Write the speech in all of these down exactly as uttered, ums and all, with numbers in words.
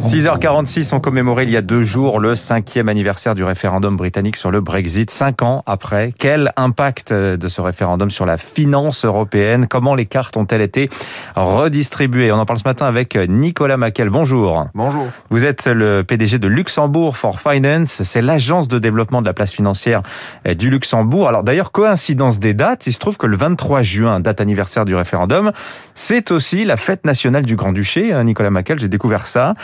six heures quarante-six, on commémorait il y a deux jours le cinquième anniversaire du référendum britannique sur le Brexit. Cinq ans après, quel impact de ce référendum sur la finance européenne? Comment les cartes ont-elles été redistribuées? On en parle ce matin avec Nicolas Mackel. Bonjour. Bonjour. Vous êtes le P D G de Luxembourg for Finance. C'est l'agence de développement de la place financière du Luxembourg. Alors d'ailleurs, coïncidence des dates, il se trouve que le vingt-trois juin, date anniversaire du référendum, c'est aussi la fête nationale du Grand-Duché. Nicolas Mackel, j'ai découvert ça.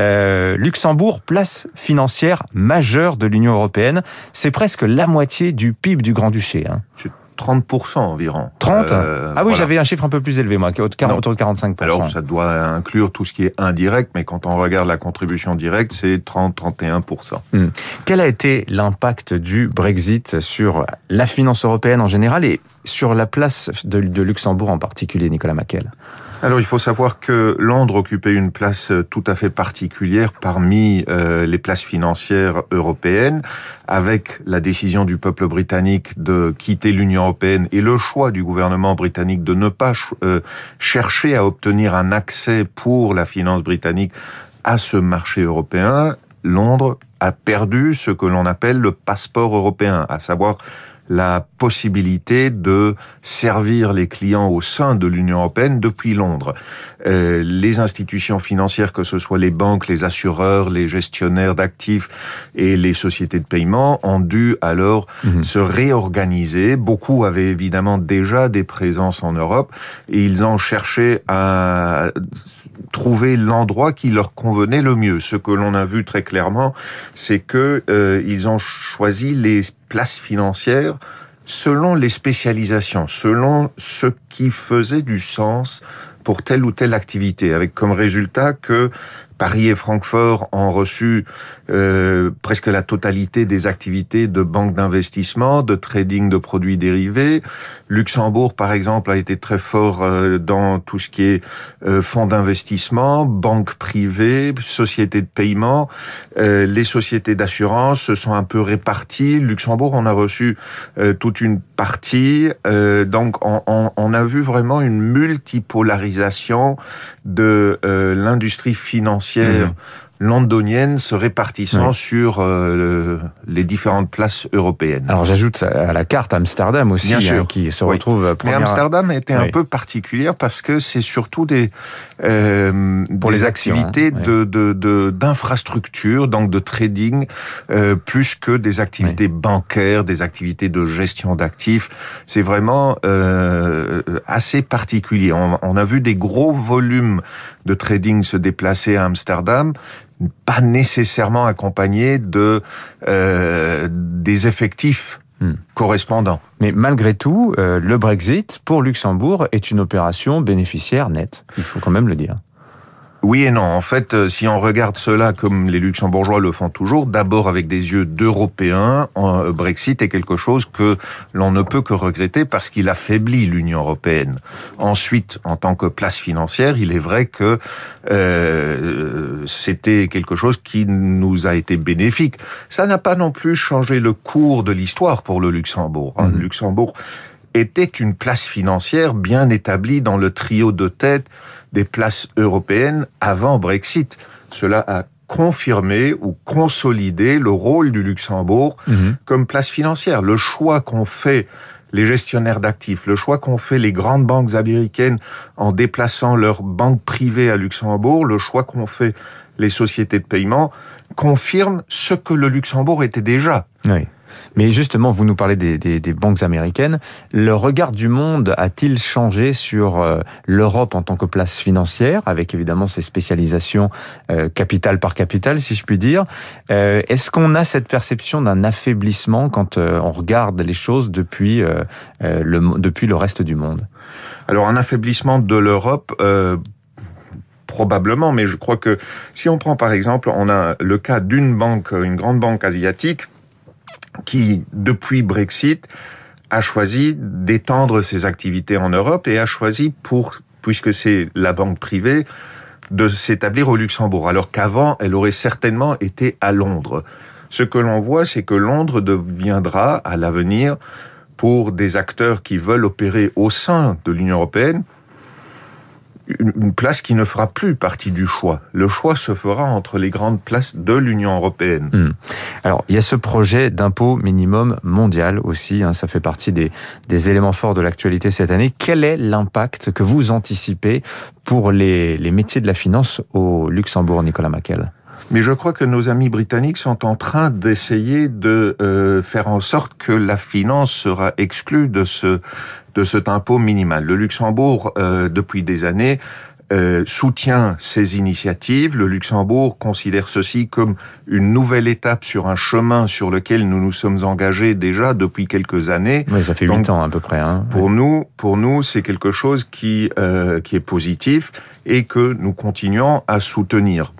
Euh, Luxembourg, place financière majeure de l'Union européenne. C'est presque la moitié du P I B du Grand-Duché. Hein. C'est trente pour cent environ. trente euh, Ah oui, voilà. J'avais un chiffre un peu plus élevé, moi, autour de quarante-cinq pour cent. Alors, ça doit inclure tout ce qui est indirect, mais quand on regarde la contribution directe, c'est trente à trente et un pour cent. Mmh. Quel a été l'impact du Brexit sur la finance européenne en général et sur la place de, de Luxembourg en particulier, Nicolas Mackel? Alors, il faut savoir que Londres occupait une place tout à fait particulière parmi euh, les places financières européennes, avec la décision du peuple britannique de quitter l'Union européenne et le choix du gouvernement britannique de ne pas ch- euh, chercher à obtenir un accès pour la finance britannique à ce marché européen. Londres a perdu ce que l'on appelle le passeport européen, à savoir la possibilité de servir les clients au sein de l'Union européenne depuis Londres. Euh, les institutions financières, que ce soit les banques, les assureurs, les gestionnaires d'actifs et les sociétés de paiement, ont dû alors mmh. se réorganiser. Beaucoup avaient évidemment déjà des présences en Europe et ils ont cherché à trouver l'endroit qui leur convenait le mieux. Ce que l'on a vu très clairement, c'est que euh, ils ont choisi les places financières selon les spécialisations, selon ce qui faisait du sens pour telle ou telle activité, avec comme résultat que Paris et Francfort ont reçu euh, presque la totalité des activités de banque d'investissement, de trading de produits dérivés. Luxembourg, par exemple, a été très fort euh, dans tout ce qui est euh, fonds d'investissement, banque privée, sociétés de paiement. Euh, les sociétés d'assurance se sont un peu réparties. Luxembourg, on a reçu euh, toute une partie. Euh, donc, on, on, on a vu vraiment une multipolarisation de euh, l'industrie financière Mmh. londonienne se répartissant oui. sur euh, le, les différentes places européennes. Alors j'ajoute à la carte Amsterdam aussi, Bien sûr. Hein, qui se retrouve oui. première... Mais Amsterdam était oui. un peu particulière parce que c'est surtout des, euh, Pour des les actions, activités hein. de, de, de, d'infrastructure, donc de trading, euh, plus que des activités oui. bancaires, des activités de gestion d'actifs. C'est vraiment euh, assez particulier. On, on a vu des gros volumes de trading se déplacer à Amsterdam, pas nécessairement accompagné de euh, des effectifs hmm. correspondants. Mais malgré tout, euh, le Brexit, pour Luxembourg, est une opération bénéficiaire nette. Il faut quand même le dire. Oui et non. En fait, si on regarde cela comme les Luxembourgeois le font toujours, d'abord avec des yeux d'Européens, Brexit est quelque chose que l'on ne peut que regretter parce qu'il affaiblit l'Union européenne. Ensuite, en tant que place financière, il est vrai que euh, c'était quelque chose qui nous a été bénéfique. Ça n'a pas non plus changé le cours de l'histoire pour le Luxembourg. Mmh. Le Luxembourg était une place financière bien établie dans le trio de tête des places européennes avant Brexit. Cela a confirmé ou consolidé le rôle du Luxembourg mmh. comme place financière. Le choix qu'ont fait les gestionnaires d'actifs, le choix qu'ont fait les grandes banques américaines en déplaçant leurs banques privées à Luxembourg, le choix qu'ont fait les sociétés de paiement, confirme ce que le Luxembourg était déjà. Oui. Mais justement, vous nous parlez des, des, des banques américaines. Le regard du monde a-t-il changé sur euh, l'Europe en tant que place financière, avec évidemment ses spécialisations euh, capitale par capitale, si je puis dire. Euh, est-ce qu'on a cette perception d'un affaiblissement quand euh, on regarde les choses depuis, euh, euh, le, depuis le reste du monde? Alors, un affaiblissement de l'Europe... Euh Probablement, mais je crois que si on prend par exemple, on a le cas d'une banque, une grande banque asiatique, qui, depuis Brexit, a choisi d'étendre ses activités en Europe et a choisi, pour, puisque c'est la banque privée, de s'établir au Luxembourg, alors qu'avant, elle aurait certainement été à Londres. Ce que l'on voit, c'est que Londres deviendra, à l'avenir, pour des acteurs qui veulent opérer au sein de l'Union européenne, une place qui ne fera plus partie du choix. Le choix se fera entre les grandes places de l'Union européenne. Mmh. Alors, il y a ce projet d'impôt minimum mondial aussi, hein, ça fait partie des, des éléments forts de l'actualité cette année. Quel est l'impact que vous anticipez pour les, les métiers de la finance au Luxembourg, Nicolas Mackel ? Mais je crois que nos amis britanniques sont en train d'essayer de euh, faire en sorte que la finance sera exclue de ce de cet impôt minimal. Le Luxembourg, euh, depuis des années, euh, soutient ces initiatives. Le Luxembourg considère ceci comme une nouvelle étape sur un chemin sur lequel nous nous sommes engagés déjà depuis quelques années. Oui, ça fait huit ans à peu près. Hein. Pour nous, pour nous, c'est quelque chose qui euh, qui est positif et que nous continuons à soutenir.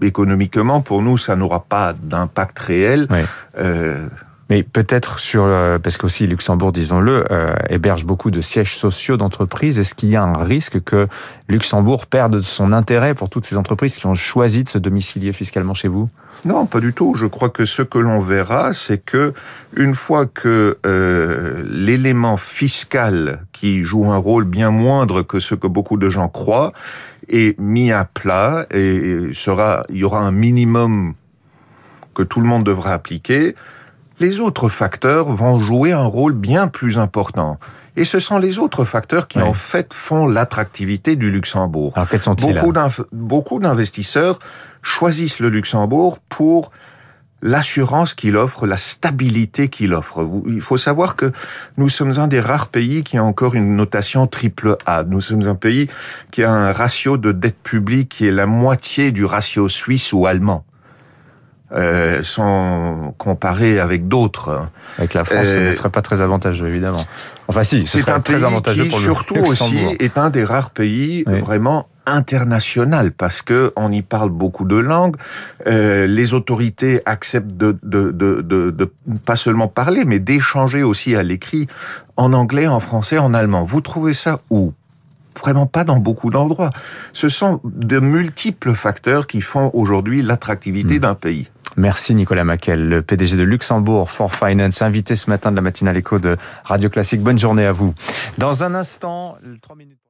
Économiquement, pour nous, ça n'aura pas d'impact réel. Oui. Euh... Mais peut-être sur, le... parce qu'aussi Luxembourg, disons-le, euh, héberge beaucoup de sièges sociaux d'entreprises. Est-ce qu'il y a un risque que Luxembourg perde son intérêt pour toutes ces entreprises qui ont choisi de se domicilier fiscalement chez vous ? Non, pas du tout. Je crois que ce que l'on verra, c'est que une fois que euh, l'élément fiscal, qui joue un rôle bien moindre que ce que beaucoup de gens croient, est mis à plat et sera, il y aura un minimum que tout le monde devra appliquer, les autres facteurs vont jouer un rôle bien plus important. Et ce sont les autres facteurs qui, oui. en fait, font l'attractivité du Luxembourg. Alors, quels sont-ils ? Beaucoup, d'inv- beaucoup d'investisseurs choisissent le Luxembourg pour l'assurance qu'il offre, la stabilité qu'il offre. Il faut savoir que nous sommes un des rares pays qui a encore une notation triple A. Nous sommes un pays qui a un ratio de dette publique qui est la moitié du ratio suisse ou allemand. Euh, sont comparés avec d'autres. Avec la France, euh, ce ne serait pas très avantageux, évidemment. Enfin si, ce serait très avantageux pour le Luxembourg. C'est un pays qui, surtout aussi, est un des rares pays oui. vraiment international, parce que on y parle beaucoup de langues. Euh, les autorités acceptent de, de, de, de, de pas seulement parler, mais d'échanger aussi à l'écrit en anglais, en français, en allemand. Vous trouvez ça où ? Vraiment pas dans beaucoup d'endroits. Ce sont de multiples facteurs qui font aujourd'hui l'attractivité mmh. d'un pays. Merci Nicolas Mackel, le P D G de Luxembourg for Finance, invité ce matin de la matinale éco de Radio Classique. Bonne journée à vous. Dans un instant, trois minutes.